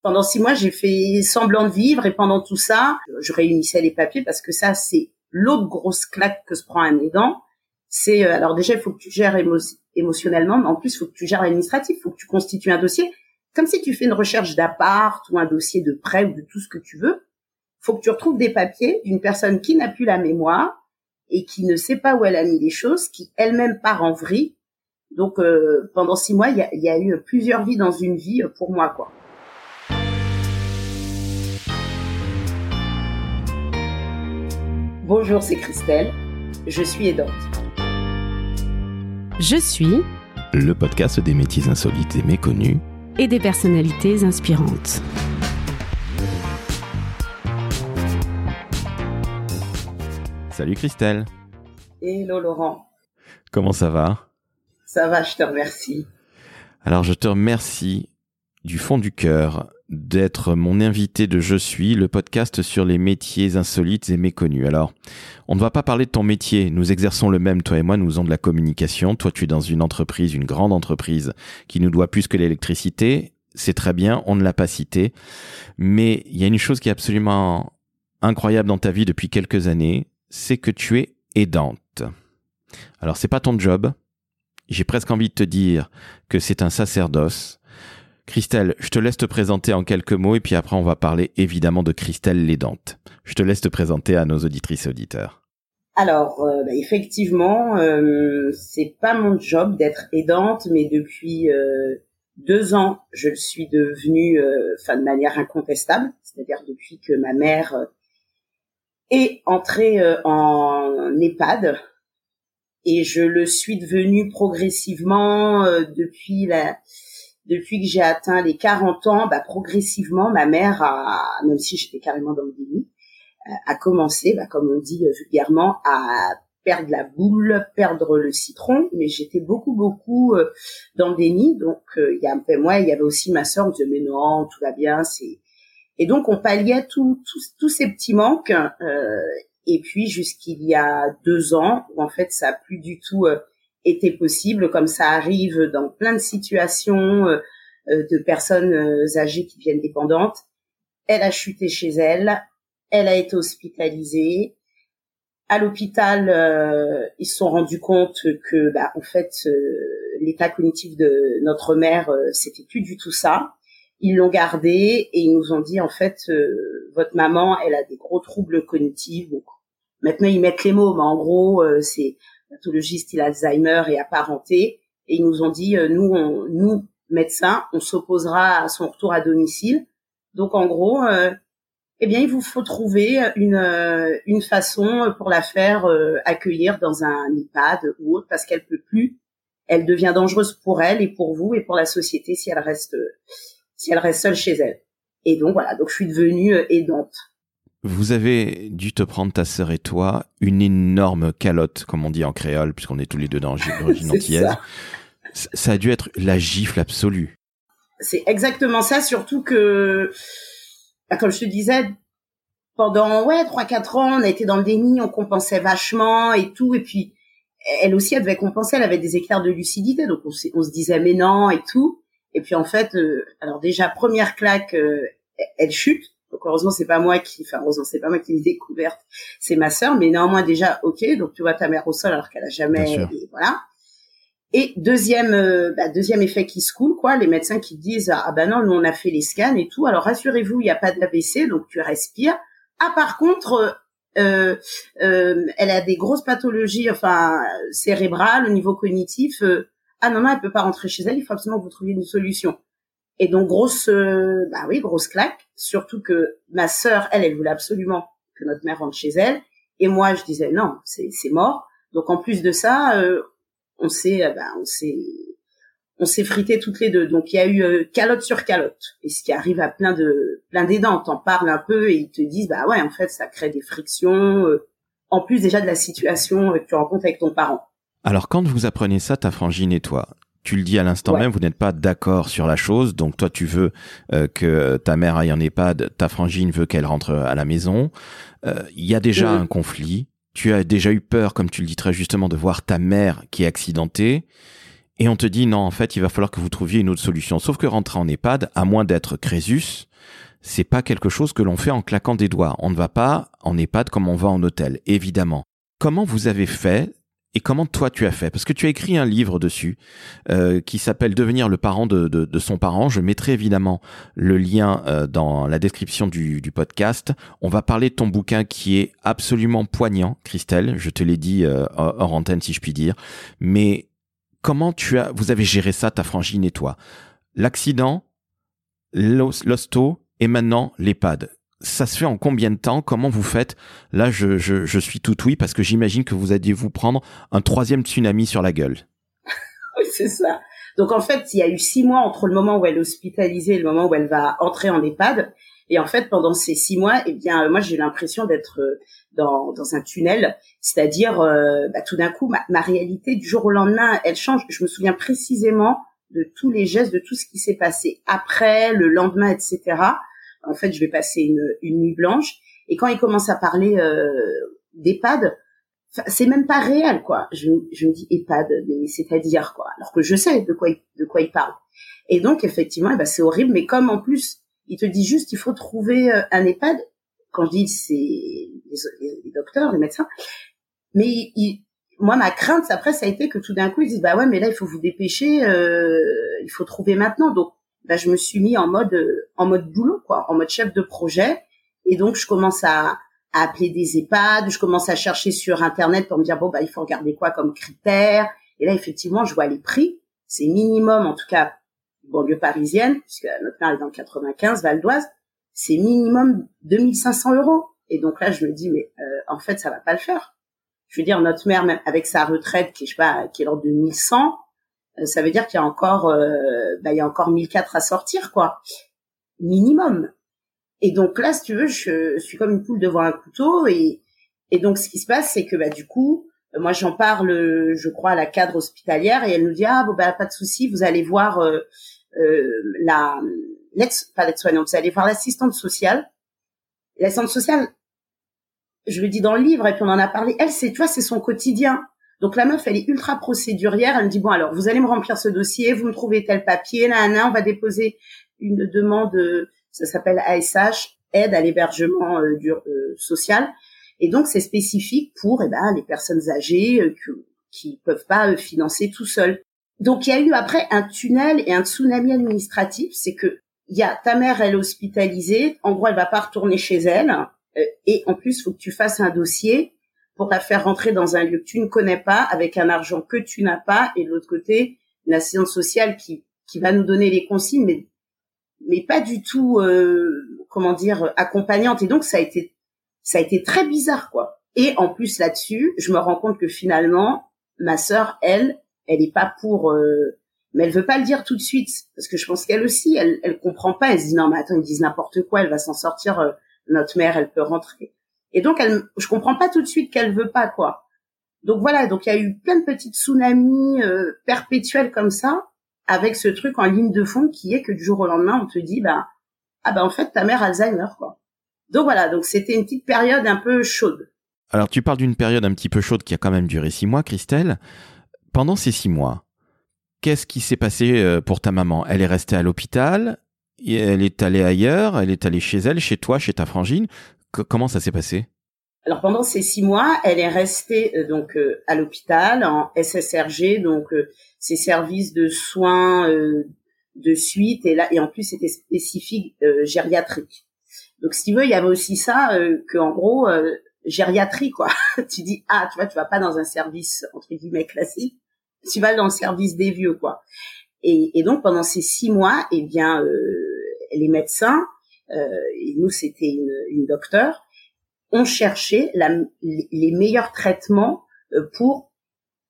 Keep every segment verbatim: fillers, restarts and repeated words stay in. Pendant six mois, j'ai fait semblant de vivre et pendant tout ça, je réunissais les papiers parce que ça, c'est l'autre grosse claque que se prend un aidant. C'est, alors déjà, il faut que tu gères émo- émotionnellement, mais en plus, il faut que tu gères l'administratif, il faut que tu constitues un dossier. Comme si tu fais une recherche d'appart ou un dossier de prêt ou de tout ce que tu veux, il faut que tu retrouves des papiers d'une personne qui n'a plus la mémoire et qui ne sait pas où elle a mis les choses, qui elle-même part en vrille. Donc, euh, pendant six mois, il y a, y a eu plusieurs vies dans une vie pour moi, quoi. Bonjour, c'est Christelle, je suis aidante. Je suis le podcast des métiers insolites et méconnus et des personnalités inspirantes. Salut Christelle. Hello Laurent. Comment ça va ? Ça va, je te remercie. Alors je te remercie du fond du cœur d'être mon invité de Je suis, le podcast sur les métiers insolites et méconnus. Alors, on ne va pas parler de ton métier. Nous exerçons le même, toi et moi, nous faisons de la communication. Toi, tu es dans une entreprise, une grande entreprise qui nous doit plus que l'électricité. C'est très bien, on ne l'a pas cité. Mais il y a une chose qui est absolument incroyable dans ta vie depuis quelques années, c'est que tu es aidante. Alors, c'est pas ton job. J'ai presque envie de te dire que c'est un sacerdoce. Christelle, je te laisse te présenter en quelques mots et puis après on va parler évidemment de Christelle l'aidante. Je te laisse te présenter à nos auditrices et auditeurs. Alors, euh, bah effectivement, euh, c'est pas mon job d'être aidante, mais depuis euh, deux ans, je le suis devenue euh, de manière incontestable, c'est-à-dire depuis que ma mère euh, est entrée euh, en EHPAD et je le suis devenue progressivement euh, depuis la... Depuis que j'ai atteint les quarante ans, bah, progressivement, ma mère, a, même si j'étais carrément dans le déni, a commencé, bah, comme on dit vulgairement, à perdre la boule, perdre le citron. Mais j'étais beaucoup, beaucoup euh, dans le déni. Donc, euh, il y a un peu moi, il y avait aussi ma sœur, on disait, mais non, tout va bien. c'est Et donc, on palliait tous tous ces petits manques. Euh, et puis, jusqu'il y a deux ans, où en fait, ça n'a plus du tout... Euh, était possible, comme ça arrive dans plein de situations euh, de personnes euh, âgées qui deviennent dépendantes. Elle a chuté chez elle, elle a été hospitalisée. À l'hôpital, euh, ils se sont rendus compte que, bah, en fait, euh, l'état cognitif de notre mère, euh, c'était plus du tout ça. Ils l'ont gardée et ils nous ont dit, en fait, euh, votre maman, elle a des gros troubles cognitifs. Donc, maintenant, ils mettent les mots, mais en gros, euh, c'est... pathologie style Alzheimer et apparenté, et ils nous ont dit, euh, nous, on, nous médecins, on s'opposera à son retour à domicile. Donc en gros, euh, eh bien il vous faut trouver une euh, une façon pour la faire euh, accueillir dans un EHPAD ou autre, parce qu'elle peut plus, elle devient dangereuse pour elle et pour vous et pour la société si elle reste si elle reste seule chez elle. Et donc voilà, donc je suis devenue aidante. Vous avez dû te prendre, ta sœur et toi, une énorme calotte, comme on dit en créole, puisqu'on est tous les deux d'origine antillaise. Ça. ça a dû être la gifle absolue. C'est exactement ça, surtout que, comme je te disais, pendant ouais trois quatre ans, on a été dans le déni, on compensait vachement et tout. Et puis, elle aussi, elle devait compenser, elle avait des éclairs de lucidité, donc on, on se disait mais non et tout. Et puis en fait, euh, alors déjà, première claque, euh, elle chute. Donc, heureusement, c'est pas moi qui, enfin, heureusement, c'est pas moi qui l'ai découverte. C'est ma sœur, mais néanmoins, déjà, ok. Donc, tu vois ta mère au sol alors qu'elle a jamais, et voilà. Et deuxième, euh, bah, deuxième effet qui se coule, quoi. Les médecins qui disent, ah, ben non, nous, on a fait les scans et tout. Alors, rassurez-vous, il n'y a pas d'A B C, donc tu respires. Ah, par contre, euh, euh, elle a des grosses pathologies, enfin, cérébrales, au niveau cognitif. Euh, ah, non, non, elle peut pas rentrer chez elle. Il faut absolument que vous trouviez une solution. Et donc, grosse, euh, bah oui, grosse claque. Surtout que ma sœur, elle, elle voulait absolument que notre mère rentre chez elle. Et moi, je disais, non, c'est, c'est mort. Donc, en plus de ça, euh, on s'est, euh, bah, on s'est, on s'est frités toutes les deux. Donc, il y a eu euh, calotte sur calotte. Et ce qui arrive à plein de, plein d'aidants, t'en parles un peu et ils te disent, bah ouais, en fait, ça crée des frictions. Euh, en plus, déjà, de la situation euh, que tu rencontres avec ton parent. Alors, quand vous apprenez ça, ta frangine et toi, tu le dis à l'instant ouais. même, vous n'êtes pas d'accord sur la chose. Donc, toi, tu veux euh, que ta mère aille en EHPAD, ta frangine veut qu'elle rentre à la maison. Il euh, y a déjà mmh. un conflit. Tu as déjà eu peur, comme tu le dis très justement, de voir ta mère qui est accidentée. Et on te dit, non, en fait, il va falloir que vous trouviez une autre solution. Sauf que rentrer en EHPAD, à moins d'être Crésus, c'est pas quelque chose que l'on fait en claquant des doigts. On ne va pas en EHPAD comme on va en hôtel, évidemment. Comment vous avez fait et comment toi tu as fait? Parce que tu as écrit un livre dessus euh, qui s'appelle « Devenir le parent de, de, de son parent ». Je mettrai évidemment le lien euh, dans la description du, du podcast. On va parler de ton bouquin qui est absolument poignant, Christelle. Je te l'ai dit euh, hors antenne, si je puis dire. Mais comment tu as, vous avez géré ça, ta frangine et toi? L'accident, l'hosto et maintenant l'EHPAD. Ça se fait en combien de temps? Comment vous faites? Là, je, je, je suis tout ouïe parce que j'imagine que vous alliez vous prendre un troisième tsunami sur la gueule. Oui, c'est ça. Donc, en fait, il y a eu six mois entre le moment où elle est hospitalisée et le moment où elle va entrer en EHPAD. Et en fait, pendant ces six mois, eh bien, moi, j'ai eu l'impression d'être dans, dans un tunnel. C'est-à-dire, euh, bah, tout d'un coup, ma, ma réalité, du jour au lendemain, elle change. Je me souviens précisément de tous les gestes, de tout ce qui s'est passé après, le lendemain, et cetera. En fait, je vais passer une, une nuit blanche. Et quand il commence à parler euh, d'EHPAD, c'est même pas réel, quoi. Je, je me dis EHPAD, mais c'est-à-dire, quoi. Alors que je sais de quoi, il, de quoi il parle. Et donc, effectivement, eh bien, c'est horrible. Mais comme, en plus, il te dit juste il faut trouver un EHPAD. Quand je dis c'est les, les docteurs, les médecins. Mais il, il, moi, ma crainte, après, ça a été que tout d'un coup, ils disent bah ouais, mais là, il faut vous dépêcher, euh, il faut trouver maintenant. Donc, bah, je me suis mis en mode en mode boulot, quoi, en mode chef de projet. Et donc, je commence à, à appeler des EHPAD, je commence à chercher sur Internet pour me dire bon bah il faut regarder quoi comme critères. Et là, effectivement, je vois les prix. C'est minimum, en tout cas. Banlieue parisienne, puisque notre mère est dans le quatre-vingt-quinze, Val d'Oise, c'est minimum deux mille cinq cents euros. Et donc là, je me dis, mais euh, en fait, ça va pas le faire. Je veux dire, notre mère, même avec sa retraite qui, je sais pas, qui est l'ordre de mille cent, euh, ça veut dire qu'il y a encore, euh, bah, il y a encore mille quatre à sortir, quoi, minimum. Et donc là, si tu veux, je suis comme une poule devant un couteau. Et, et donc, ce qui se passe, c'est que bah du coup, moi, j'en parle, je crois, à la cadre hospitalière, et elle nous dit ah bon bah pas de souci, vous allez voir. Euh, Euh, la, l'aide, pas l'aide-soignante, c'est aller voir l'assistante sociale. L'assistante sociale, je le dis dans le livre, et puis on en a parlé, elle, c'est, tu vois, c'est son quotidien. Donc, la meuf, elle est ultra procédurière, elle me dit, bon, alors, vous allez me remplir ce dossier, vous me trouvez tel papier, là, là, on va déposer une demande, ça s'appelle A S H, aide à l'hébergement euh, du, euh, social. Et donc, c'est spécifique pour, eh ben, les personnes âgées euh, que, qui peuvent pas euh, financer tout seuls. Donc, il y a eu après un tunnel et un tsunami administratif. C'est que il y a ta mère, elle est hospitalisée. En gros, elle va pas retourner chez elle. Euh, et en plus, faut que tu fasses un dossier pour la faire rentrer dans un lieu que tu ne connais pas, avec un argent que tu n'as pas. Et de l'autre côté, une assistante sociale qui qui va nous donner les consignes, mais mais pas du tout, euh, comment dire, accompagnante. Et donc, ça a été ça a été très bizarre, quoi. Et en plus, là-dessus, je me rends compte que finalement, ma sœur, elle, elle est pas pour, euh, mais elle veut pas le dire tout de suite parce que je pense qu'elle aussi, elle, elle comprend pas. Elle se dit non mais attends, ils disent n'importe quoi, elle va s'en sortir. Euh, notre mère, elle peut rentrer. Et donc, elle, je comprends pas tout de suite qu'elle veut pas, quoi. Donc voilà, donc il y a eu plein de petites tsunamis euh, perpétuels comme ça, avec ce truc en ligne de fond qui est que du jour au lendemain, on te dit bah ah bah en fait ta mère Alzheimer, quoi. Donc voilà, donc c'était une petite période un peu chaude. Alors tu parles d'une période un petit peu chaude qui a quand même duré six mois, Christelle. Pendant ces six mois, qu'est-ce qui s'est passé pour ta maman? Elle est restée à l'hôpital, elle est allée ailleurs, elle est allée chez elle, chez toi, chez ta frangine. Qu- comment ça s'est passé? Alors pendant ces six mois, elle est restée euh, donc euh, à l'hôpital en S S R G, donc euh, ces services de soins euh, de suite, et là et en plus c'était spécifique euh, gériatrique. Donc si tu veux, il y avait aussi ça euh, que en gros. Euh, gériatrie, quoi. Tu dis, ah, tu vois, tu vas pas dans un service, entre guillemets, classique. Tu vas dans le service des vieux, quoi. Et, et donc, pendant ces six mois, eh bien, euh, les médecins, euh, et nous, c'était une, une docteure, ont cherché la, les meilleurs traitements pour,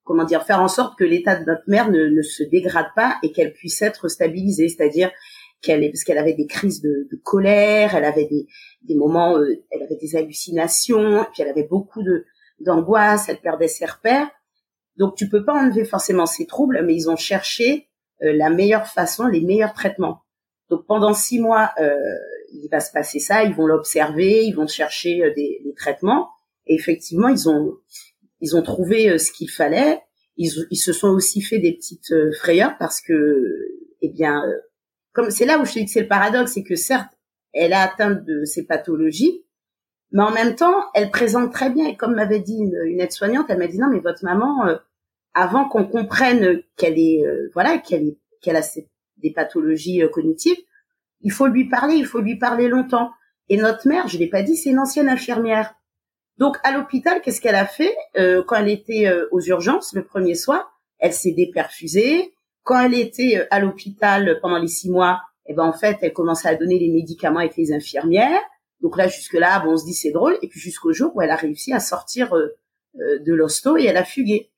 comment dire, faire en sorte que l'état de notre mère ne, ne se dégrade pas et qu'elle puisse être stabilisée. C'est-à-dire, qu'elle est, parce qu'elle avait des crises de, de colère, elle avait des, des moments, euh, elle avait des hallucinations, et puis elle avait beaucoup de, d'angoisse, elle perdait ses repères. Donc tu peux pas enlever forcément ces troubles, mais ils ont cherché euh, la meilleure façon, les meilleurs traitements. Donc pendant six mois, euh, il va se passer ça, ils vont l'observer, ils vont chercher euh, des, des traitements, et effectivement ils ont, ils ont trouvé euh, ce qu'il fallait. ils, ils se sont aussi fait des petites frayeurs parce que, eh bien, comme c'est là où je dis que c'est le paradoxe, c'est que certes, elle a atteinte de ces pathologies, mais en même temps, elle présente très bien. Et comme m'avait dit une, une aide-soignante, elle m'a dit non, mais votre maman, euh, avant qu'on comprenne qu'elle est, euh, voilà, qu'elle est, qu'elle a ces, des pathologies euh, cognitives, il faut lui parler, il faut lui parler longtemps. Et notre mère, je l'ai pas dit, c'est une ancienne infirmière. Donc à l'hôpital, qu'est-ce qu'elle a fait euh, quand elle était euh, aux urgences le premier soir? Elle s'est déperfusée. Quand elle était euh, à l'hôpital pendant les six mois, eh ben en fait, elle commençait à donner les médicaments avec les infirmières. Donc là, jusque-là, bon, on se dit c'est drôle. Et puis jusqu'au jour où elle a réussi à sortir euh, euh, de l'hosto et elle a fugué.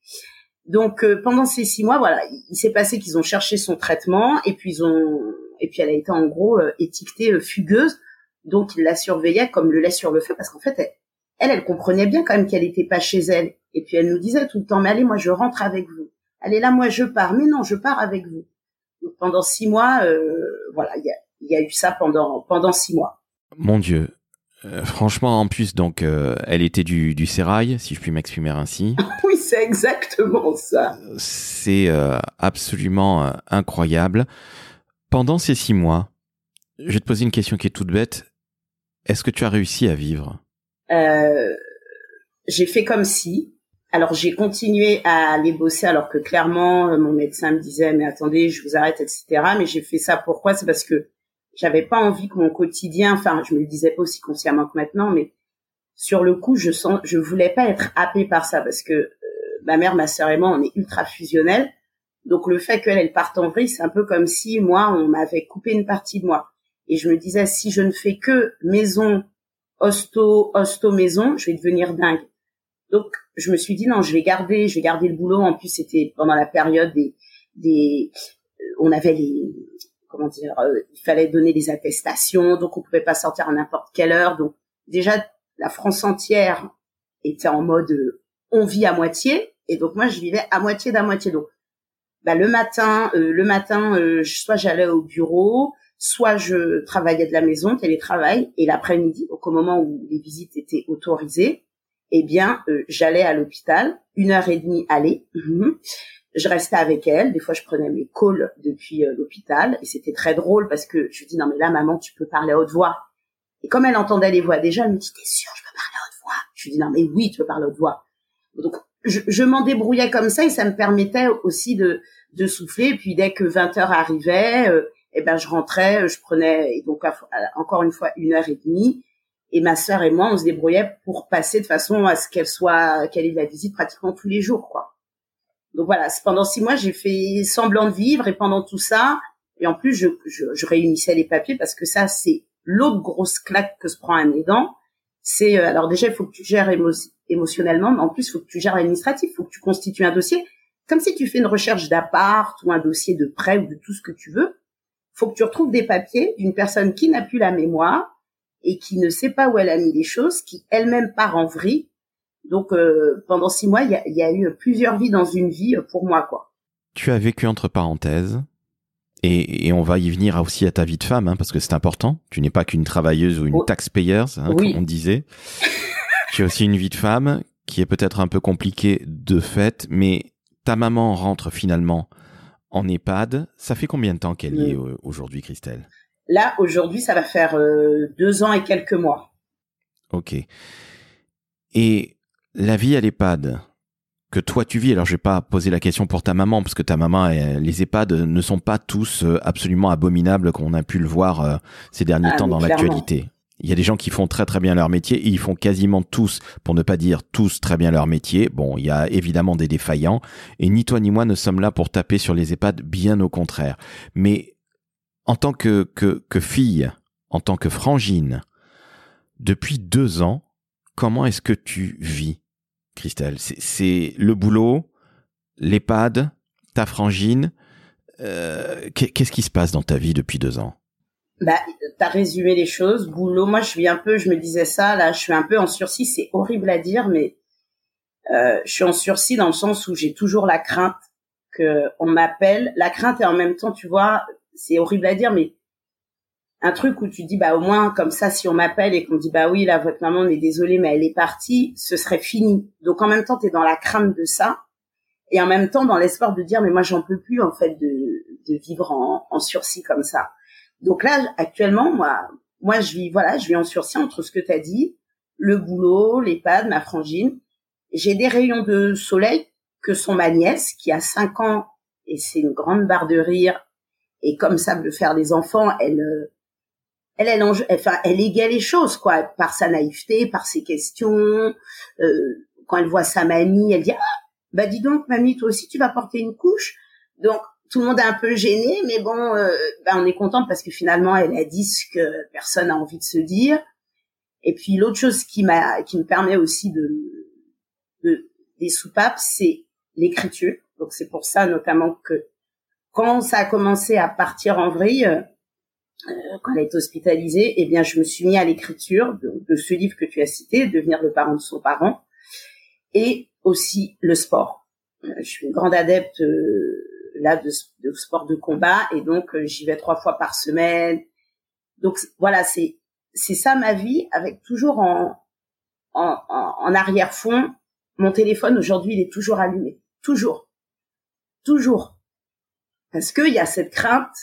Donc euh, pendant ces six mois, voilà, il, il s'est passé qu'ils ont cherché son traitement et puis ils ont et puis elle a été en gros euh, étiquetée euh, fugueuse. Donc ils la surveillaient comme le lait sur le feu parce qu'en fait elle, elle, elle comprenait bien quand même qu'elle n'était pas chez elle. Et puis elle nous disait tout le temps, mais allez, moi je rentre avec vous. Allez là, moi je pars. Mais non, je pars avec vous. Donc, pendant six mois, euh, voilà, il y a, y a eu ça pendant pendant six mois. Mon Dieu, euh, franchement, en plus, donc, euh, elle était du, du sérail, si je puis m'exprimer ainsi. Oui, c'est exactement ça. C'est euh, absolument euh, incroyable. Pendant ces six mois, je vais te poser une question qui est toute bête. Est-ce que tu as réussi à vivre ? euh, J'ai fait comme si. Alors, j'ai continué à aller bosser alors que clairement, mon médecin me disait « Mais attendez, je vous arrête, et cetera » Mais j'ai fait ça pourquoi ? C'est parce que j'avais pas envie que mon quotidien, enfin, je me le disais pas aussi consciemment que maintenant, mais sur le coup, je sens, je voulais pas être happée par ça parce que euh, ma mère, ma sœur et moi, on est ultra fusionnels. Donc, le fait qu'elle, elle parte en vrille, c'est un peu comme si moi, on m'avait coupé une partie de moi. Et je me disais, si je ne fais que maison, hosto, hosto, maison, je vais devenir dingue. Donc, je me suis dit, non, je vais garder, je vais garder le boulot. En plus, c'était pendant la période des, des, euh, on avait les, comment dire, euh, il fallait donner des attestations, donc on pouvait pas sortir à n'importe quelle heure. Donc déjà, la France entière était en mode euh, on vit à moitié, et donc moi je vivais à moitié d'à moitié. Donc bah le matin, euh, le matin, euh, soit j'allais au bureau, soit je travaillais de la maison, télétravail, et l'après-midi, donc au moment où les visites étaient autorisées, eh bien euh, j'allais à l'hôpital, une heure et demie aller. Mm-hmm. Je restais avec elle. Des fois, je prenais mes calls depuis euh, l'hôpital. Et c'était très drôle parce que je lui dis, non, mais là, maman, tu peux parler à haute voix. Et comme elle entendait les voix déjà, elle me dit, t'es sûre, je peux parler à haute voix? Je lui dis, non, mais oui, tu peux parler à haute voix. Donc, je, je m'en débrouillais comme ça et ça me permettait aussi de, de souffler. Et puis, dès que vingt heures arrivait, euh, eh ben, je rentrais, je prenais, et donc, encore une fois, une heure et demie. Et ma sœur et moi, on se débrouillait pour passer de façon à ce qu'elle soit, qu'elle ait de la visite pratiquement tous les jours, quoi. Donc voilà, pendant six mois, j'ai fait semblant de vivre et pendant tout ça, et en plus, je, je, je réunissais les papiers parce que ça, c'est l'autre grosse claque que se prend un aidant. C'est, euh, alors déjà, il faut que tu gères émo- émotionnellement, mais en plus, il faut que tu gères l'administratif, il faut que tu constitues un dossier. Comme si tu fais une recherche d'appart ou un dossier de prêt ou de tout ce que tu veux, il faut que tu retrouves des papiers d'une personne qui n'a plus la mémoire et qui ne sait pas où elle a mis les choses, qui elle-même part en vrille. Donc, euh, pendant six mois, il y, y a eu plusieurs vies dans une vie euh, pour moi, quoi. Tu as vécu entre parenthèses, et, et on va y venir aussi à ta vie de femme, hein, parce que c'est important. Tu n'es pas qu'une travailleuse ou une oh. taxpayer, hein, oui. comme on disait. Tu as aussi une vie de femme qui est peut-être un peu compliquée de fait, mais ta maman rentre finalement en EHPAD. Ça fait combien de temps qu'elle mmh. y est aujourd'hui, Christelle? Là, aujourd'hui, ça va faire euh, deux ans et quelques mois. Ok. Et... la vie à l'EHPAD que toi tu vis, alors je vais pas poser la question pour ta maman parce que ta maman, et les EHPAD ne sont pas tous absolument abominables qu'on a pu le voir ces derniers ah, temps dans clairement. L'actualité. Il y a des gens qui font très très bien leur métier et ils font quasiment tous, pour ne pas dire tous très bien leur métier. Bon, il y a évidemment des défaillants et ni toi ni moi ne sommes là pour taper sur les EHPAD, bien au contraire. Mais en tant que, que, que fille, en tant que frangine, depuis deux ans, comment est-ce que tu vis, Christelle? c'est, c'est le boulot, l'EHPAD, ta frangine. Euh, qu'est-ce qui se passe dans ta vie depuis deux ans? Bah, t'as résumé les choses. Boulot, moi, je suis un peu, je me disais ça, là, je suis un peu en sursis. C'est horrible à dire, mais euh, je suis en sursis dans le sens où j'ai toujours la crainte qu'on m'appelle. La crainte et en même temps, tu vois, c'est horrible à dire, mais un truc où tu dis, bah, au moins, comme ça, si on m'appelle et qu'on dit, bah oui, là, votre maman, on est désolé, mais elle est partie, ce serait fini. Donc, en même temps, t'es dans la crainte de ça. et en même temps dans l'espoir de dire mais moi j'en peux plus en fait de, de vivre en, en sursis comme ça. Donc là actuellement moi moi je vis voilà je vis en sursis entre ce que t'as dit, le boulot, l'EHPAD, ma frangine. J'ai des rayons de soleil que sont ma nièce qui a cinq ans et c'est une grande barre de rire et comme ça veut faire des enfants, elle elle elle enfin elle, elle, elle égaye les choses quoi par sa naïveté, par ses questions. Euh, quand elle voit sa mamie, elle dit ah bah dis donc mamie toi aussi tu vas porter une couche. Donc tout le monde est un peu gêné mais bon euh, bah, on est contente parce que finalement elle a dit ce que personne a envie de se dire. Et puis l'autre chose qui m'a qui me permet aussi de de des soupapes, c'est l'écriture. Donc c'est pour ça notamment que quand ça a commencé à partir en vrille, euh, quand elle est hospitalisée, eh bien je me suis mis à l'écriture de, de ce livre que tu as cité, Devenir le parent de son parent, et aussi le sport. Euh, je suis une grande adepte euh, là de, de sport de combat et donc euh, j'y vais trois fois par semaine. Donc voilà, c'est c'est ça ma vie, avec toujours en en, en, en arrière-fond. Mon téléphone, aujourd'hui, il est toujours allumé. Toujours. Toujours. Parce qu'il y a cette crainte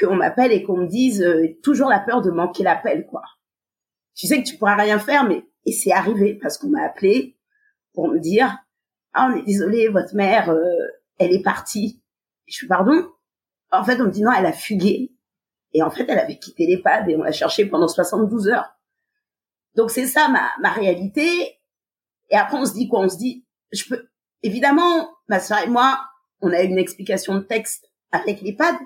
qu'on m'appelle et qu'on me dise euh, toujours la peur de manquer l'appel, quoi. Tu sais que tu pourras rien faire, mais et c'est arrivé parce qu'on m'a appelé pour me dire « Ah, on est désolé, votre mère, euh, elle est partie. » Je fais « Pardon ?» En fait, on me dit « Non, elle a fugué. » Et en fait, elle avait quitté l'EHPAD et on l'a cherchée pendant soixante-douze heures. Donc, c'est ça ma, ma réalité. Et après, on se dit quoi? On se dit, je peux, évidemment, ma soeur et moi, on a eu une explication de texte avec l'EHPAD.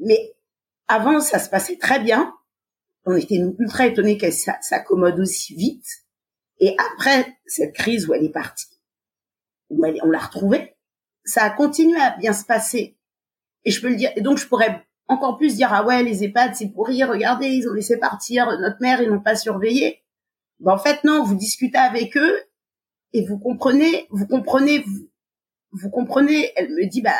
Mais avant, ça se passait très bien. On était ultra étonnés qu'elle s'accommode aussi vite. Et après cette crise où elle est partie, où elle, on l'a retrouvée, ça a continué à bien se passer. Et je peux le dire. Et donc, je pourrais encore plus dire, ah ouais, les EHPAD, c'est pourri. Regardez, ils ont laissé partir notre mère, ils n'ont pas surveillé. Ben en fait non, vous discutez avec eux et vous comprenez, vous comprenez, vous, vous comprenez. Elle me dit bah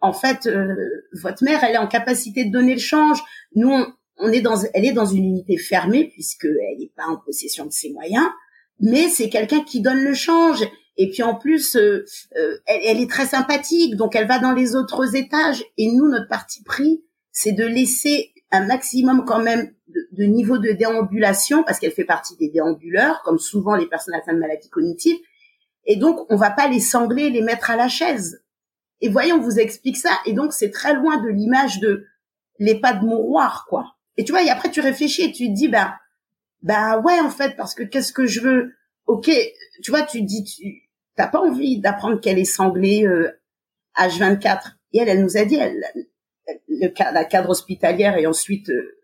en fait euh, votre mère elle est en capacité de donner le change. Nous on, on est dans, elle est dans une unité fermée puisque elle n'est pas en possession de ses moyens, mais c'est quelqu'un qui donne le change. Et puis en plus euh, euh, elle, elle est très sympathique donc elle va dans les autres étages. Et nous notre parti pris c'est de laisser un maximum quand même de, de niveau de déambulation, parce qu'elle fait partie des déambuleurs, comme souvent les personnes atteintes de maladies cognitives. Et donc, on va pas les sangler, les mettre à la chaise. Et voyez, on vous explique ça. Et donc, c'est très loin de l'image de l'EHPAD mouroir, quoi. Et tu vois, et après, tu réfléchis et tu te dis, bah, bah ouais, en fait, parce que qu'est-ce que je veux? Ok, tu vois, tu te dis, tu, t'as pas envie d'apprendre qu'elle est sanglée, euh, H vingt-quatre. Et elle, elle nous a dit, elle, Le, la cadre hospitalière et ensuite euh,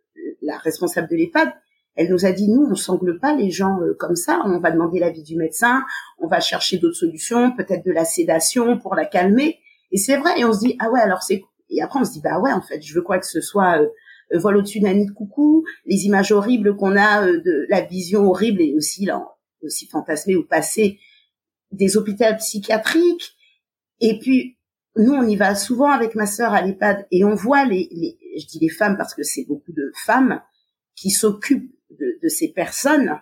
la responsable de l'EHPAD, elle nous a dit nous on sangle pas les gens euh, comme ça, on va demander l'avis du médecin, on va chercher d'autres solutions, peut-être de la sédation pour la calmer. Et c'est vrai, et on se dit ah ouais alors c'est, et après on se dit bah ouais en fait je veux quoi que ce soit euh, euh, vol au-dessus d'un nid de coucou, les images horribles qu'on a euh, de la vision horrible et aussi là aussi fantasmée au passé des hôpitaux psychiatriques. Et puis nous, on y va souvent avec ma sœur à l'EHPAD et on voit les, les, je dis les femmes parce que c'est beaucoup de femmes qui s'occupent de, de ces personnes.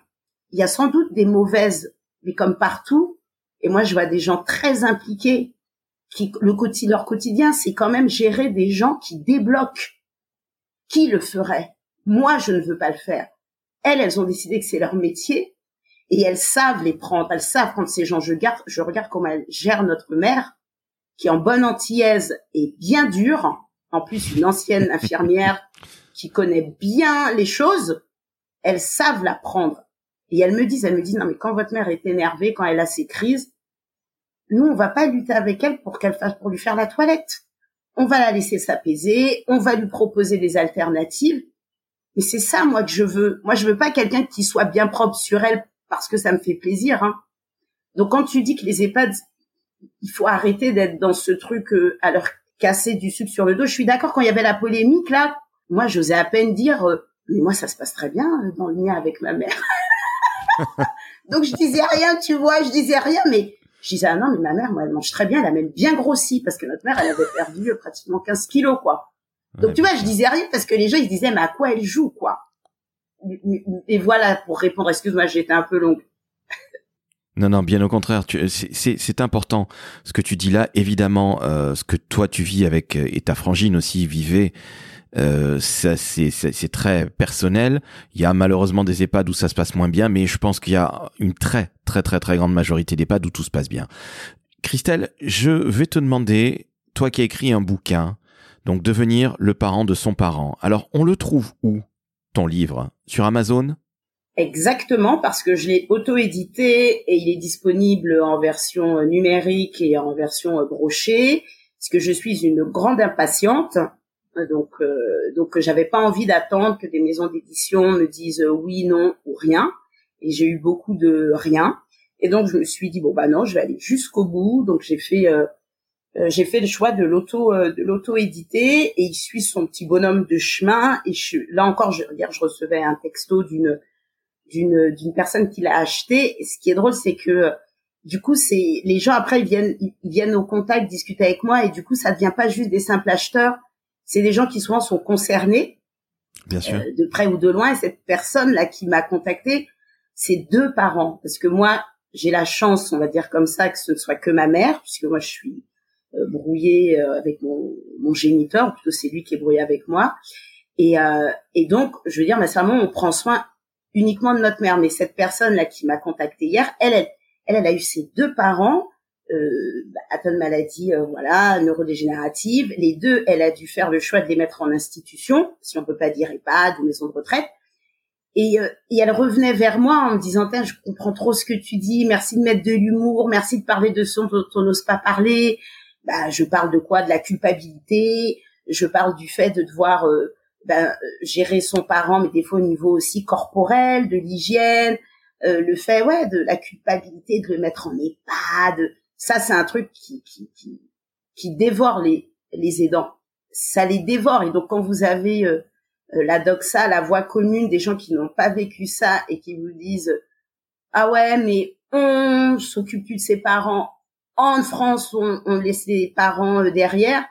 Il y a sans doute des mauvaises, mais comme partout. Et moi, je vois des gens très impliqués qui, le quotidien, leur quotidien, c'est quand même gérer des gens qui débloquent. Qui le ferait? Moi, je ne veux pas le faire. Elles, elles ont décidé que c'est leur métier et elles savent les prendre. Elles savent prendre ces gens. Je regarde, je regarde comment elles gèrent notre mère, qui est en bonne antillaise et bien dure, en plus une ancienne infirmière qui connaît bien les choses, elles savent la prendre. Et elles me disent, elles me disent, non mais quand votre mère est énervée, quand elle a ses crises, nous on va pas lutter avec elle pour qu'elle fasse, pour lui faire la toilette. On va la laisser s'apaiser, on va lui proposer des alternatives. Mais c'est ça moi que je veux. Moi je veux pas quelqu'un qui soit bien propre sur elle parce que ça me fait plaisir. Hein. Donc quand tu dis que les EHPAD il faut arrêter d'être dans ce truc euh, à leur casser du sucre sur le dos. Je suis d'accord, quand il y avait la polémique, là, moi, j'osais à peine dire euh, « Mais moi, ça se passe très bien euh, dans le lien avec ma mère. » Donc, je disais rien, tu vois, je disais rien, mais je disais « Ah non, mais ma mère, moi, elle mange très bien, elle a même bien grossi, parce que notre mère, elle avait perdu euh, pratiquement quinze kilos, quoi. » Donc, ouais. Tu vois, je disais rien, parce que les gens, ils se disaient « Mais à quoi elle joue, quoi ?» Et voilà, pour répondre, excuse-moi, j'étais un peu longue. Non, non, bien au contraire, tu, c'est, c'est, c'est important ce que tu dis là. Évidemment, euh, ce que toi tu vis avec, et ta frangine aussi vivait, euh, ça, c'est, c'est, c'est très personnel. Il y a malheureusement des E H P A D où ça se passe moins bien, mais je pense qu'il y a une très, très, très, très grande majorité d'E H P A D où tout se passe bien. Christelle, je vais te demander, toi qui as écrit un bouquin, donc Devenir le parent de son parent. Alors, on le trouve où, ton livre ? Sur Amazon ? Exactement, parce que je l'ai auto-édité et il est disponible en version numérique et en version brochée, parce que je suis une grande impatiente, donc euh, donc j'avais pas envie d'attendre que des maisons d'édition me disent oui, non ou rien, et j'ai eu beaucoup de rien, et donc je me suis dit bon bah non, je vais aller jusqu'au bout, donc j'ai fait euh, j'ai fait le choix de l'auto euh, de l'auto-éditer, et il suit son petit bonhomme de chemin, et je, là encore je hier je recevais un texto d'une d'une d'une personne qui l'a acheté, et ce qui est drôle c'est que du coup c'est les gens après ils viennent ils viennent au contact discuter avec moi, et du coup ça devient pas juste des simples acheteurs, c'est des gens qui souvent sont concernés, bien sûr, euh, de près ou de loin. Et cette personne là qui m'a contactée, c'est deux parents, parce que moi j'ai la chance, on va dire comme ça, que ce ne soit que ma mère, puisque moi je suis euh, brouillée euh, avec mon mon géniteur, plutôt c'est lui qui est brouillé avec moi, et euh, et donc je veux dire ma maman, on prend soin uniquement de notre mère, mais cette personne-là qui m'a contactée hier, elle, elle, elle, elle a eu ses deux parents, euh, atteints de maladie, euh, voilà, neurodégénérative. Les deux, elle a dû faire le choix de les mettre en institution, si on peut pas dire E H P A D ou maison de retraite. Et, euh, et elle revenait vers moi en me disant, tiens, je comprends trop ce que tu dis, merci de mettre de l'humour, merci de parler de ce dont on n'ose pas parler. Bah, je parle de quoi? De la culpabilité. Je parle du fait de devoir, euh, Ben, gérer son parent, mais des fois au niveau aussi corporel, de l'hygiène, euh, le fait, ouais, de la culpabilité, de le mettre en E H P A D. Ça, c'est un truc qui, qui, qui, qui dévore les, les aidants. Ça les dévore. Et donc, quand vous avez euh, la doxa, la voix commune des gens qui n'ont pas vécu ça et qui vous disent, ah ouais, mais on s'occupe plus de ses parents. En France, on, on laisse les parents derrière.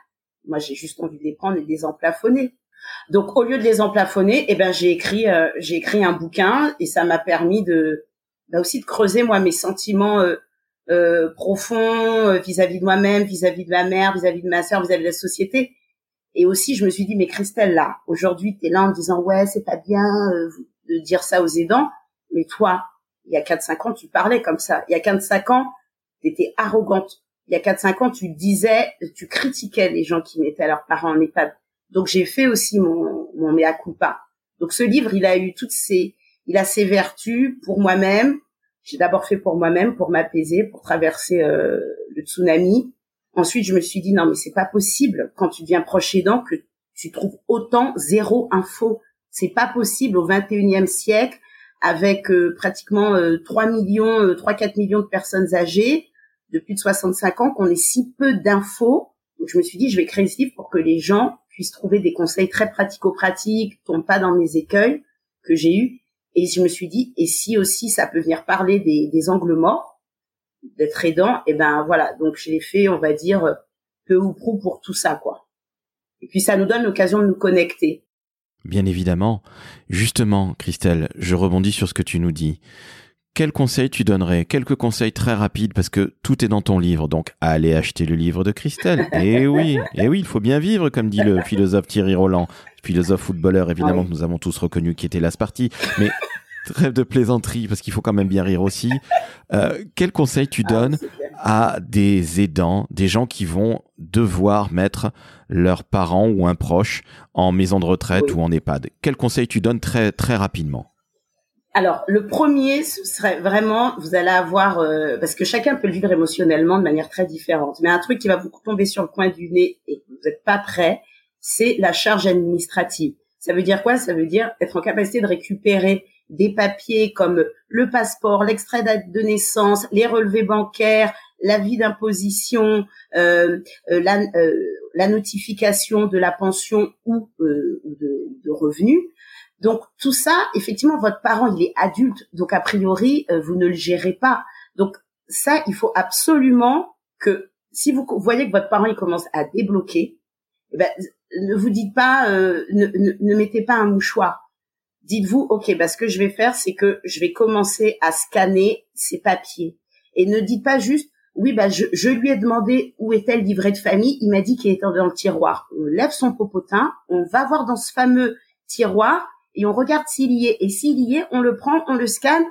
Moi, j'ai juste envie de les prendre et de les emplafonner. Donc au lieu de les emplafonner, eh ben j'ai écrit euh, j'ai écrit un bouquin, et ça m'a permis de bah aussi de creuser moi mes sentiments euh, euh, profonds euh, vis-à-vis de moi-même, vis-à-vis de ma mère, vis-à-vis de ma sœur, vis-à-vis de la société. Et aussi je me suis dit mais Christelle là, aujourd'hui tu es là en me disant ouais, c'est pas bien euh, de dire ça aux aidants, mais toi, il y a quatre cinq ans tu parlais comme ça, il y a quatre cinq ans tu étais arrogante, il y a quatre cinq ans tu disais, tu critiquais les gens qui mettaient leurs parents en E H P A D. Donc j'ai fait aussi mon mon mea culpa. Donc ce livre, il a eu toutes ses il a ses vertus pour moi-même. J'ai d'abord fait pour moi-même, pour m'apaiser, pour traverser euh, le tsunami. Ensuite, je me suis dit non mais c'est pas possible, quand tu deviens proche aidant, que tu trouves autant zéro info. C'est pas possible au vingt et unième siècle avec euh, pratiquement euh, trois millions euh, trois à quatre millions de personnes âgées de plus de soixante-cinq ans, qu'on ait si peu d'infos. Donc je me suis dit je vais créer ce livre pour que les gens puisse trouver des conseils très pratico-pratiques, tombe pas dans mes écueils que j'ai eus. Et je me suis dit, et si aussi ça peut venir parler des, des angles morts, d'être aidant, et ben voilà. Donc je l'ai fait, on va dire, peu ou prou pour tout ça, quoi. Et puis ça nous donne l'occasion de nous connecter. Bien évidemment. Justement, Christelle, je rebondis sur ce que tu nous dis. Quels conseils tu donnerais? Quelques conseils très rapides, parce que tout est dans ton livre. Donc, allez acheter le livre de Christelle. Eh oui, eh oui, il faut bien vivre, comme dit le philosophe Thierry Roland, philosophe footballeur, évidemment, que nous avons tous reconnu qui était l'Asparti. Mais trêve de plaisanterie, parce qu'il faut quand même bien rire aussi. Euh, quels conseils tu donnes à des aidants, des gens qui vont devoir mettre leurs parents ou un proche en maison de retraite, oui, ou en E H P A D? Quels conseils tu donnes très, très rapidement? Alors, le premier, ce serait vraiment, vous allez avoir, euh, parce que chacun peut le vivre émotionnellement de manière très différente, mais un truc qui va vous tomber sur le coin du nez et que vous n'êtes pas prêt, c'est la charge administrative. Ça veut dire quoi? Ça veut dire être en capacité de récupérer des papiers comme le passeport, l'extrait de naissance, les relevés bancaires, l'avis d'imposition, euh, euh, la, euh, la notification de la pension ou euh, de, de revenus. Donc tout ça, effectivement, votre parent, il est adulte, donc a priori, euh, vous ne le gérez pas. Donc ça, il faut absolument que, si vous voyez que votre parent, il commence à débloquer, eh ben, ne vous dites pas, euh, ne, ne, ne mettez pas un mouchoir. Dites-vous, ok, bah, ce que je vais faire, c'est que je vais commencer à scanner ces papiers. Et ne dites pas juste, oui, bah, je, je lui ai demandé où était le livret de famille, il m'a dit qu'il était dans le tiroir. On lève son popotin, on va voir dans ce fameux tiroir et on regarde s'il y est. Et s'il y est, on le prend, on le scanne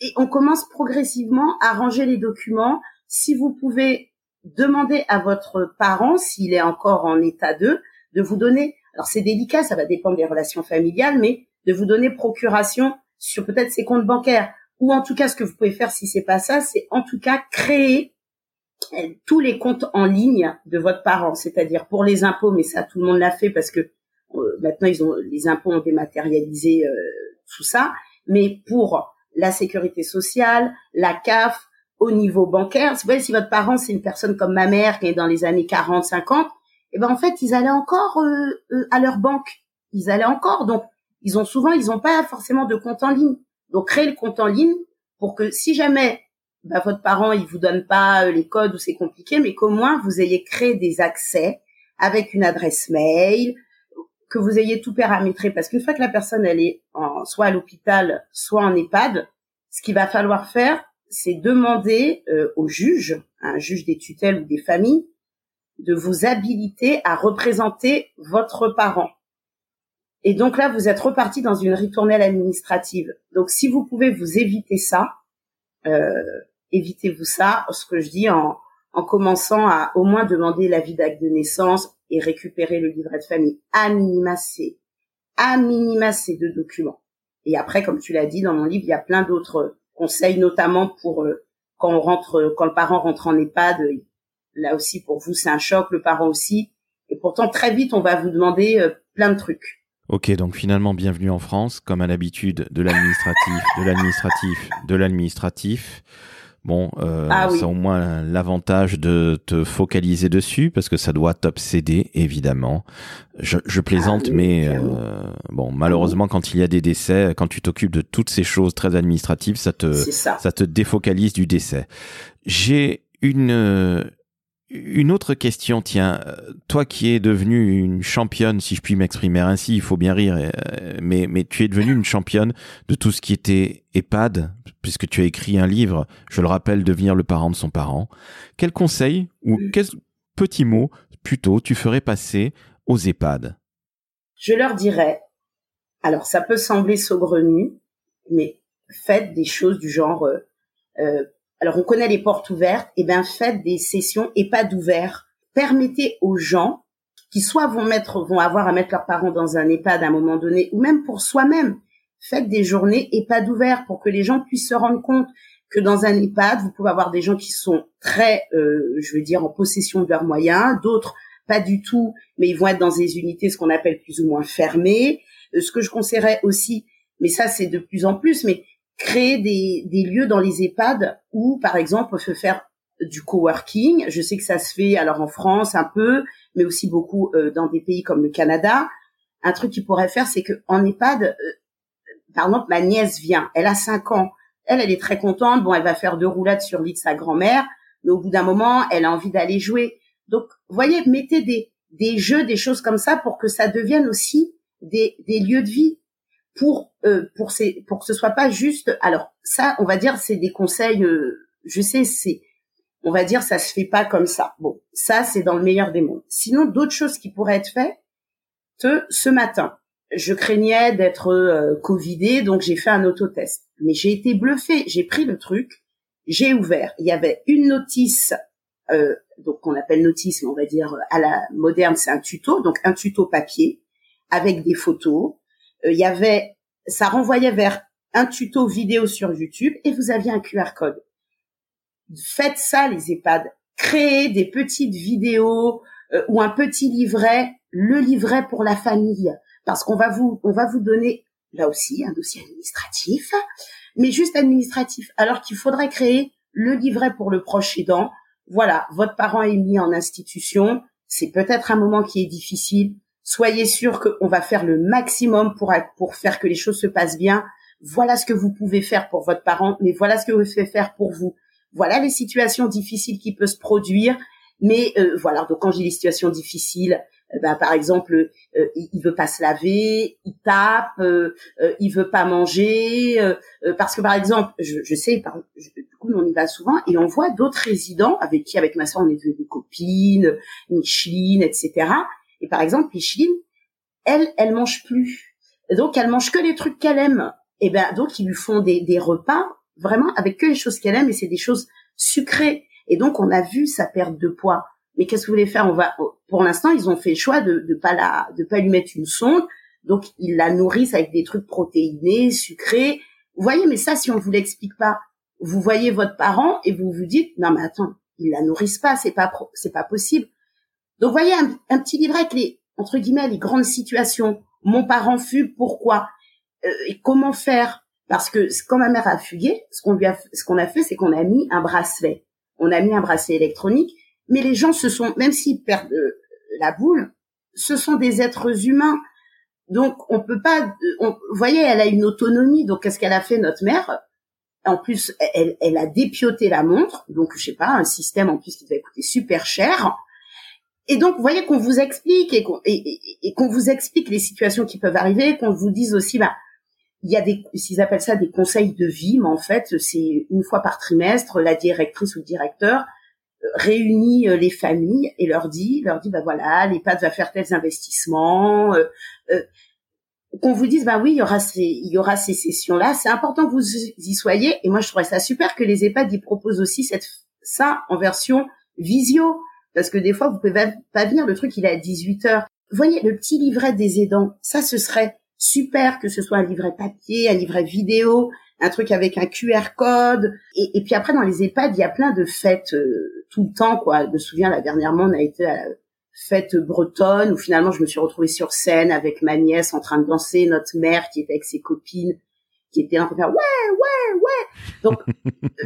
et on commence progressivement à ranger les documents. Si vous pouvez demander à votre parent, s'il est encore en état de, de vous donner, alors c'est délicat, ça va dépendre des relations familiales, mais de vous donner procuration sur peut-être ses comptes bancaires. Ou en tout cas, ce que vous pouvez faire si c'est pas ça, c'est en tout cas créer tous les comptes en ligne de votre parent. C'est-à-dire pour les impôts, mais ça tout le monde l'a fait parce que euh, maintenant ils ont les impôts ont dématérialisé euh, tout ça. Mais pour la sécurité sociale, la C A F, au niveau bancaire, vous voyez, si votre parent c'est une personne comme ma mère qui est dans les années quarante, cinquante, et ben en fait ils allaient encore euh, euh, à leur banque, ils allaient encore. Donc ils ont souvent, ils n'ont pas forcément de compte en ligne. Donc, créez le compte en ligne pour que si jamais bah, votre parent il vous donne pas les codes ou c'est compliqué, mais qu'au moins vous ayez créé des accès avec une adresse mail, que vous ayez tout paramétré. Parce qu'une fois que la personne elle est en, soit à l'hôpital, soit en EHPAD, ce qu'il va falloir faire, c'est demander euh, au juge, un juge des tutelles ou des familles, de vous habiliter à représenter votre parent. Et donc là, vous êtes reparti dans une ritournelle administrative. Donc, si vous pouvez vous éviter ça, euh, évitez-vous ça, ce que je dis, en, en commençant à au moins demander l'avis d'acte de naissance et récupérer le livret de famille. À minima, c'est, à minima, c'est deux documents. Et après, comme tu l'as dit dans mon livre, il y a plein d'autres conseils, notamment pour euh, quand on rentre, quand le parent rentre en EHPAD. Là aussi, pour vous, c'est un choc, le parent aussi. Et pourtant, très vite, on va vous demander euh, plein de trucs. Ok, donc finalement, bienvenue en France, comme à l'habitude, de l'administratif, de l'administratif, de l'administratif. Bon, euh, ah oui. Ça a au moins l'avantage de te focaliser dessus, parce que ça doit t'obséder, évidemment. Je, je plaisante, ah oui, mais euh, bon, malheureusement, quand il y a des décès, quand tu t'occupes de toutes ces choses très administratives, ça te, ça. ça te défocalise du décès. J'ai une... Euh, Une autre question, tiens, toi qui es devenue une championne, si je puis m'exprimer ainsi, il faut bien rire, mais, mais tu es devenue une championne de tout ce qui était EHPAD, puisque tu as écrit un livre, je le rappelle, Devenir le parent de son parent. Quel conseil ou quel petit mot plutôt tu ferais passer aux EHPAD ? Je leur dirais, alors ça peut sembler saugrenu, mais faites des choses du genre... Euh, euh, Alors, on connaît les portes ouvertes. Eh bien, faites des sessions EHPAD ouvertes. Permettez aux gens qui soit vont mettre, vont avoir à mettre leurs parents dans un EHPAD à un moment donné, ou même pour soi-même, faites des journées EHPAD ouvertes pour que les gens puissent se rendre compte que dans un EHPAD, vous pouvez avoir des gens qui sont très, euh, je veux dire, en possession de leurs moyens, d'autres pas du tout, mais ils vont être dans des unités, ce qu'on appelle plus ou moins fermées. Euh, ce que je conseillerais aussi, mais ça, c'est de plus en plus, mais créer des, des lieux dans les EHPAD où, par exemple, on peut faire du coworking. Je sais que ça se fait alors en France un peu, mais aussi beaucoup euh, dans des pays comme le Canada. Un truc qu'ils pourraient faire, c'est qu'en EHPAD, euh, par exemple, ma nièce vient, elle a cinq ans, elle, elle est très contente, bon, elle va faire deux roulades sur l'île de sa grand-mère, mais au bout d'un moment, elle a envie d'aller jouer. Donc, vous voyez, mettez des, des jeux, des choses comme ça pour que ça devienne aussi des, des lieux de vie. Pour euh, pour ces pour que ce soit pas juste, alors ça on va dire c'est des conseils, euh, je sais c'est on va dire ça se fait pas comme ça, bon ça c'est dans le meilleur des mondes. Sinon d'autres choses qui pourraient être faites, ce matin je craignais d'être euh, covidée, donc j'ai fait un autotest, mais j'ai été bluffée, j'ai pris le truc, j'ai ouvert, il y avait une notice euh, donc qu'on appelle notice, mais on va dire à la moderne c'est un tuto, donc un tuto papier avec des photos. Il y avait, ça renvoyait vers un tuto vidéo sur YouTube et vous aviez un Q R code. Faites ça, les EHPAD. Créez des petites vidéos euh, ou un petit livret, le livret pour la famille, parce qu'on va vous, on va vous donner là aussi un dossier administratif, mais juste administratif. Alors qu'il faudrait créer le livret pour le proche aidant. Voilà, votre parent est mis en institution. C'est peut-être un moment qui est difficile. Soyez sûr qu'on va faire le maximum pour, pour faire que les choses se passent bien. Voilà ce que vous pouvez faire pour votre parent, mais voilà ce que vous pouvez faire pour vous. Voilà les situations difficiles qui peuvent se produire. Mais euh, voilà, donc quand j'ai les situations difficiles, bah, par exemple, euh, il, il veut pas se laver, il tape, euh, euh, il veut pas manger, euh, euh, parce que par exemple, je, je sais, par, je, du coup, on y va souvent et on voit d'autres résidents avec qui, avec ma soeur, on est devenues copines, Micheline, et cetera. Et par exemple, Micheline, elle, elle mange plus, donc elle mange que les trucs qu'elle aime. Et ben donc ils lui font des, des repas vraiment avec que les choses qu'elle aime et c'est des choses sucrées. Et donc on a vu sa perte de poids. Mais qu'est-ce que vous voulez faire? On va, pour l'instant, ils ont fait le choix de, de pas la, de pas lui mettre une sonde. Donc, ils la nourrissent avec des trucs protéinés, sucrés. Vous voyez, mais ça, si on vous l'explique pas, vous voyez votre parent et vous vous dites, non, mais attends, ils la nourrissent pas, c'est pas, pro, c'est pas possible. Donc, voyez, un, un petit livret avec les, entre guillemets, les grandes situations. Mon parent fume, pourquoi? Euh, et comment faire? Parce que, quand ma mère a fugué, ce qu'on lui a, ce qu'on a fait, c'est qu'on a mis un bracelet. On a mis un bracelet électronique. Mais les gens, se sont, même s'ils perdent euh, la boule, ce sont des êtres humains. Donc, on peut pas... Vous voyez, elle a une autonomie. Donc, qu'est-ce qu'elle a fait, notre mère? En plus, elle, elle a dépioté la montre. Donc, je sais pas, un système en plus qui devait coûter super cher. Et donc, vous voyez qu'on vous explique et qu'on, et, et, et qu'on vous explique les situations qui peuvent arriver, qu'on vous dise aussi... bah, il y a des, ils appellent ça des conseils de vie, mais en fait, c'est une fois par trimestre, la directrice ou le directeur... réunit les familles et leur dit, leur dit, bah voilà, l'EHPAD va faire tels investissements, euh, euh, qu'on vous dise, bah oui, il y aura ces, il y aura ces sessions-là. C'est important que vous y soyez. Et moi, je trouverais ça super que les EHPAD y proposent aussi cette, ça en version visio, parce que des fois, vous pouvez pas venir. Le truc, il est à dix-huit heures. Vous voyez, le petit livret des aidants, ça, ce serait super que ce soit un livret papier, un livret vidéo. Un truc avec un Q R code. Et, et puis après, dans les EHPAD, il y a plein de fêtes euh, tout le temps, quoi. Je me souviens, là, dernièrement, on a été à la fête bretonne où finalement, je me suis retrouvée sur scène avec ma nièce en train de danser, notre mère qui était avec ses copines, qui était là en train de faire « ouais, ouais, ouais ». Donc,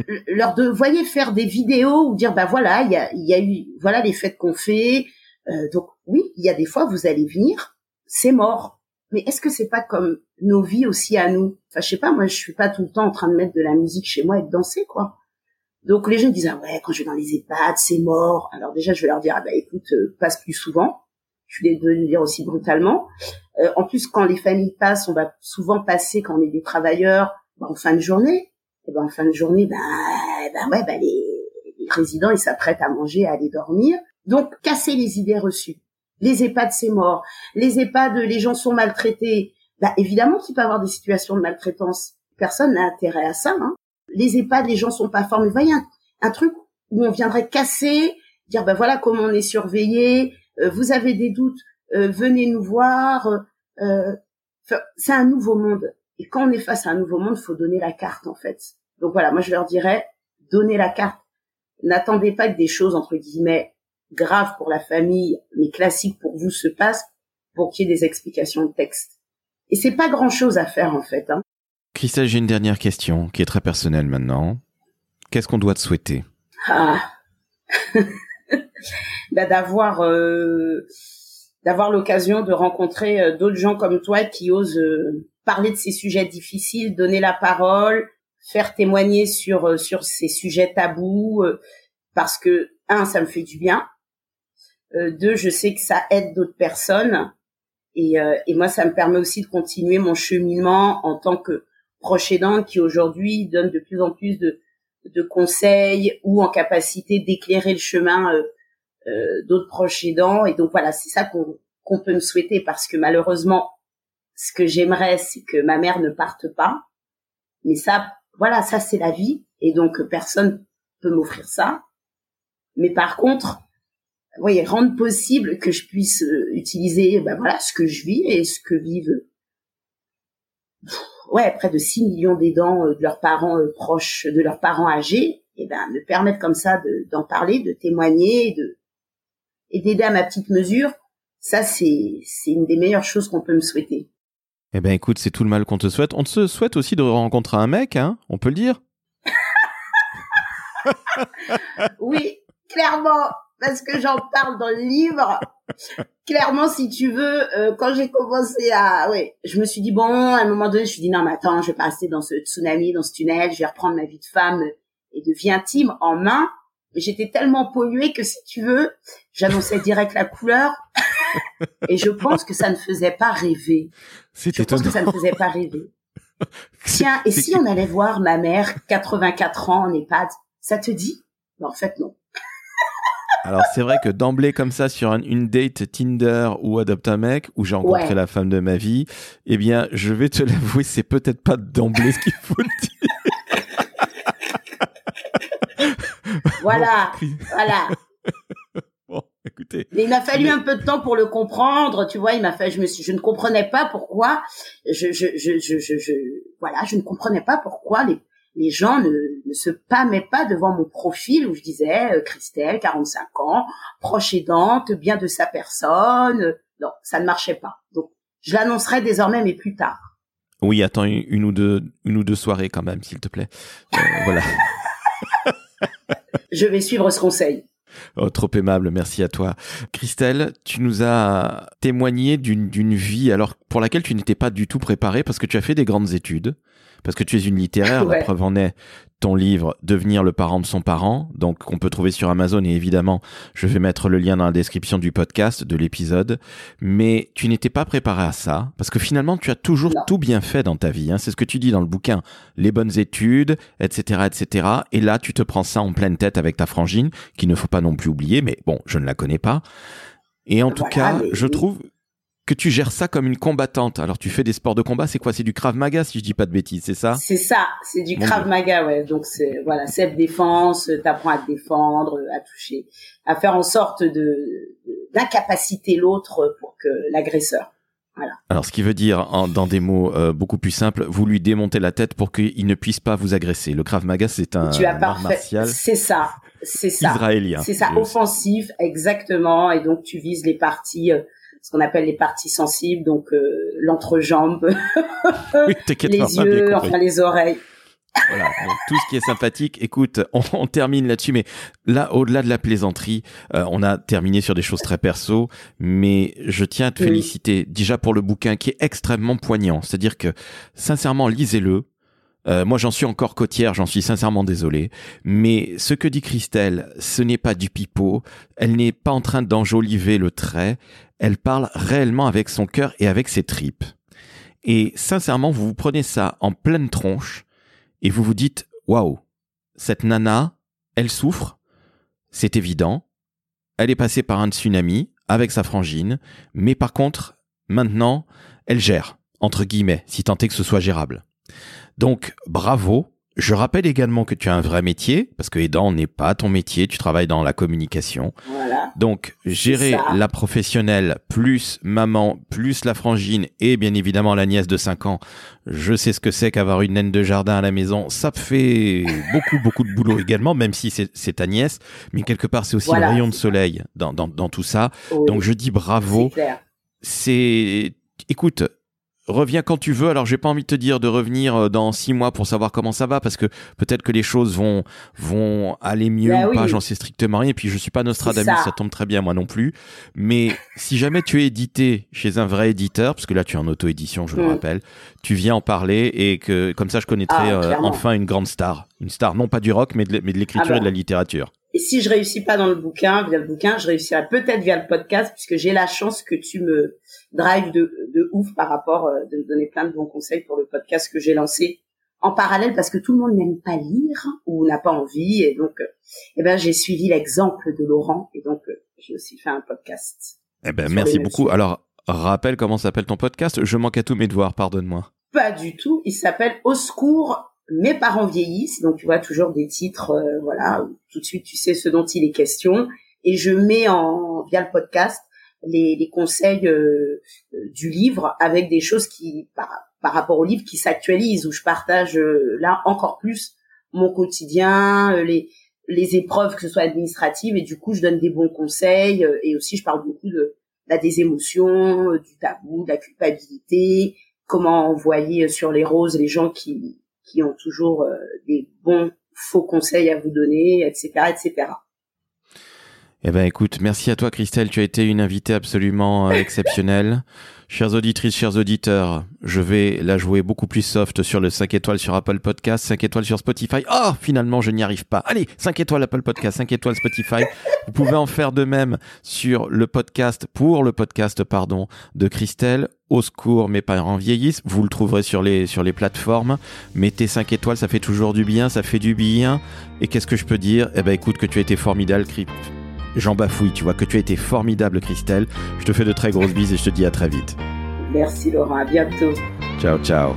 euh, leur de, voyez, faire des vidéos ou dire « bah voilà, il y a, y a eu, voilà les fêtes qu'on fait euh, ». Donc oui, il y a des fois, vous allez venir, c'est mort. Mais est-ce que c'est pas comme nos vies aussi à nous? Enfin, je sais pas, moi, je suis pas tout le temps en train de mettre de la musique chez moi et de danser, quoi. Donc, les gens disent, ah ouais, quand je vais dans les EHPAD, c'est mort. Alors, déjà, je vais leur dire, ah bah, écoute, euh, passe plus souvent. Je vais le dire aussi brutalement. Euh, en plus, quand les familles passent, on va souvent passer, quand on est des travailleurs, bah, en fin de journée. Et ben, bah, en fin de journée, bah, bah ouais, bah, les, les résidents, ils s'apprêtent à manger, à aller dormir. Donc, casser les idées reçues. Les EHPAD, c'est mort. Les EHPAD, les gens sont maltraités. Bah, évidemment qu'il peut y avoir des situations de maltraitance. Personne n'a intérêt à ça, hein. Les EHPAD, les gens sont pas formés. Vous voyez, un, un truc où on viendrait casser, dire, bah voilà comment on est surveillé, euh, vous avez des doutes, euh, venez nous voir. Euh, c'est un nouveau monde. Et quand on est face à un nouveau monde, faut donner la carte, en fait. Donc voilà, moi, je leur dirais, donnez la carte. N'attendez pas que des choses, entre guillemets, grave pour la famille, mais classique pour vous se passe pour qu'il y ait des explications de texte. Et c'est pas grand chose à faire, en fait, hein. Christelle, j'ai une dernière question qui est très personnelle maintenant. Qu'est-ce qu'on doit te souhaiter? Ah. bah, d'avoir, euh, d'avoir l'occasion de rencontrer euh, d'autres gens comme toi qui osent euh, parler de ces sujets difficiles, donner la parole, faire témoigner sur, euh, sur ces sujets tabous, euh, parce que, un, ça me fait du bien. Euh, deux, je sais que ça aide d'autres personnes et, euh, et moi, ça me permet aussi de continuer mon cheminement en tant que proche aidante qui aujourd'hui donne de plus en plus de, de conseils ou en capacité d'éclairer le chemin euh, euh, d'autres proches aidants. Et donc voilà, c'est ça qu'on, qu'on peut me souhaiter parce que malheureusement, ce que j'aimerais, c'est que ma mère ne parte pas. Mais ça, voilà, ça c'est la vie et donc personne peut m'offrir ça. Mais par contre, vous voyez, rendre possible que je puisse euh, utiliser, ben voilà, ce que je vis et ce que vivent, pff, ouais, près de six millions d'aidants euh, de leurs parents euh, proches, de leurs parents âgés, et ben me permettre comme ça de, d'en parler, de témoigner, de et d'aider à ma petite mesure, ça c'est c'est une des meilleures choses qu'on peut me souhaiter. Eh ben écoute, c'est tout le mal qu'on te souhaite. On te se souhaite aussi de rencontrer un mec, hein, on peut le dire. Oui. Clairement, parce que j'en parle dans le livre. Clairement, si tu veux, euh, quand j'ai commencé à... Ouais, je me suis dit, bon, à un moment donné, je me suis dit, non, mais attends, je vais pas rester dans ce tsunami, dans ce tunnel, je vais reprendre ma vie de femme et de vie intime en main. J'étais tellement polluée que, si tu veux, j'annonçais direct la couleur. Et je pense que ça ne faisait pas rêver. C'est je étonnant. pense que ça ne faisait pas rêver. Tiens, et c'est... si on allait voir ma mère, quatre-vingt-quatre ans, en EHPAD, ça te dit ? Non, en fait, non. Alors, c'est vrai que d'emblée, comme ça, sur un, une date Tinder ou Adopte un mec, où j'ai rencontré ouais. la femme de ma vie, eh bien, je vais te l'avouer, c'est peut-être pas d'emblée ce qu'il faut dire. Voilà, bon. voilà. Bon, écoutez. Mais il m'a fallu mais... un peu de temps pour le comprendre, tu vois, il m'a fallu, je me suis, je ne comprenais pas pourquoi, je, je, je, je, je, je voilà, je ne comprenais pas pourquoi les, les gens ne, ne se pâmaient pas devant mon profil où je disais, euh, Christelle, quarante-cinq ans, proche aidante, bien de sa personne. Non, ça ne marchait pas. Donc, je l'annoncerai désormais, mais plus tard. Oui, attends une, une ou deux, une ou deux soirées quand même, s'il te plaît. Euh, voilà. Je vais suivre ce conseil. Oh, trop aimable, merci à toi. Christelle, tu nous as témoigné d'une, d'une vie alors, pour laquelle tu n'étais pas du tout préparée parce que tu as fait des grandes études, parce que tu es une littéraire, ouais. La preuve en est ton livre « Devenir le parent de son parent », donc qu'on peut trouver sur Amazon et évidemment, je vais mettre le lien dans la description du podcast, de l'épisode, mais tu n'étais pas préparée à ça parce que finalement, tu as toujours non. tout bien fait dans ta vie, hein. C'est ce que tu dis dans le bouquin, les bonnes études, et cetera, et cetera. Et là, tu te prends ça en pleine tête avec ta frangine, qu'il ne faut pas non plus oublier, mais bon, je ne la connais pas. Et en voilà, tout cas, mais... je trouve... que tu gères ça comme une combattante. Alors, tu fais des sports de combat, c'est quoi ? C'est du Krav Maga, si je dis pas de bêtises, c'est ça ? C'est ça, c'est du Mon Krav Dieu. Maga, ouais. Donc, c'est, voilà, self-défense, t'apprends à te défendre, à toucher, à faire en sorte de, d'incapaciter l'autre pour que l'agresseur, voilà. Alors, ce qui veut dire, en, dans des mots euh, beaucoup plus simples, vous lui démontez la tête pour qu'il ne puisse pas vous agresser. Le Krav Maga, c'est un tu as art martial. C'est ça, c'est ça. Israélien. C'est ça, offensif, exactement. Et donc, tu vises les parties... Euh, ce qu'on appelle les parties sensibles, donc euh, l'entrejambe, oui, les pas, yeux, enfin les oreilles. Voilà, donc tout ce qui est sympathique. Écoute, on, on termine là-dessus, mais là, au-delà de la plaisanterie, euh, on a terminé sur des choses très perso, mais je tiens à te oui. féliciter déjà pour le bouquin qui est extrêmement poignant. C'est-à-dire que, sincèrement, lisez-le. Euh, moi, j'en suis encore côtière, j'en suis sincèrement désolé. Mais ce que dit Christelle, ce n'est pas du pipeau. Elle n'est pas en train d'enjoliver le trait. Elle parle réellement avec son cœur et avec ses tripes. Et sincèrement, vous vous prenez ça en pleine tronche et vous vous dites « Waouh, cette nana, elle souffre, c'est évident. Elle est passée par un tsunami avec sa frangine, mais par contre, maintenant, elle gère, entre guillemets, si tant est que ce soit gérable. » Donc, bravo. Je rappelle également que tu as un vrai métier, parce que aidant n'est pas ton métier, tu travailles dans la communication. Voilà. Donc, gérer la professionnelle, plus maman, plus la frangine, et bien évidemment la nièce de cinq ans. Je sais ce que c'est qu'avoir une naine de jardin à la maison. Ça fait beaucoup, beaucoup de boulot également, même si c'est, c'est ta nièce. Mais quelque part, c'est aussi voilà, le rayon de soleil dans, dans, dans tout ça. Oui. Donc, je dis bravo. C'est clair. C'est... Écoute... Reviens quand tu veux. Alors, j'ai pas envie de te dire de revenir dans six mois pour savoir comment ça va, parce que peut-être que les choses vont vont aller mieux bah ou oui. pas. J'en sais strictement rien. Et puis, je suis pas Nostradamus, ça. ça tombe très bien, moi non plus. Mais si jamais tu es édité chez un vrai éditeur, parce que là, tu es en auto-édition, je mm. le rappelle, tu viens en parler et que comme ça, je connaîtrai ah, euh, enfin une grande star, une star non pas du rock, mais de, mais de l'écriture ah bah. et de la littérature. Et si je réussis pas dans le bouquin, via le bouquin, je réussirai peut-être via le podcast, puisque j'ai la chance que tu me drives de, de ouf par rapport, euh, de me donner plein de bons conseils pour le podcast que j'ai lancé en parallèle, parce que tout le monde n'aime pas lire ou n'a pas envie, et donc, euh, eh ben, j'ai suivi l'exemple de Laurent, et donc, euh, j'ai aussi fait un podcast. Eh ben, merci beaucoup. Alors, rappelle comment s'appelle ton podcast. Je manque à tous mes devoirs, pardonne-moi. Pas du tout. Il s'appelle Au secours, mes parents vieillissent, donc tu vois toujours des titres, euh, voilà, où tout de suite tu sais ce dont il est question, et je mets en via le podcast les, les conseils euh, du livre avec des choses qui par, par rapport au livre qui s'actualisent, où je partage euh, là encore plus mon quotidien, les les épreuves que ce soit administratives, et du coup je donne des bons conseils, euh, et aussi je parle beaucoup de là, des émotions, euh, du tabou, de la culpabilité, comment envoyer sur les roses les gens qui qui ont toujours euh, des bons, faux conseils à vous donner, et cetera, et cetera. Eh ben, écoute, merci à toi, Christelle. Tu as été une invitée absolument exceptionnelle. Chères auditrices, chers auditeurs, je vais la jouer beaucoup plus soft sur le cinq étoiles sur Apple Podcast, cinq étoiles sur Spotify. Oh, finalement, je n'y arrive pas. Allez, cinq étoiles Apple Podcast, cinq étoiles Spotify. Vous pouvez en faire de même sur le podcast, pour le podcast, pardon, de Christelle. Au secours, mes parents vieillissent. Vous le trouverez sur les, sur les plateformes. Mettez cinq étoiles, ça fait toujours du bien, ça fait du bien. Et qu'est-ce que je peux dire? Eh ben, écoute, que tu as été formidable, Cri... J'en bafouille, tu vois, que tu as été formidable, Christelle. Je te fais de très grosses bises et je te dis à très vite. Merci Laurent, à bientôt. Ciao, ciao.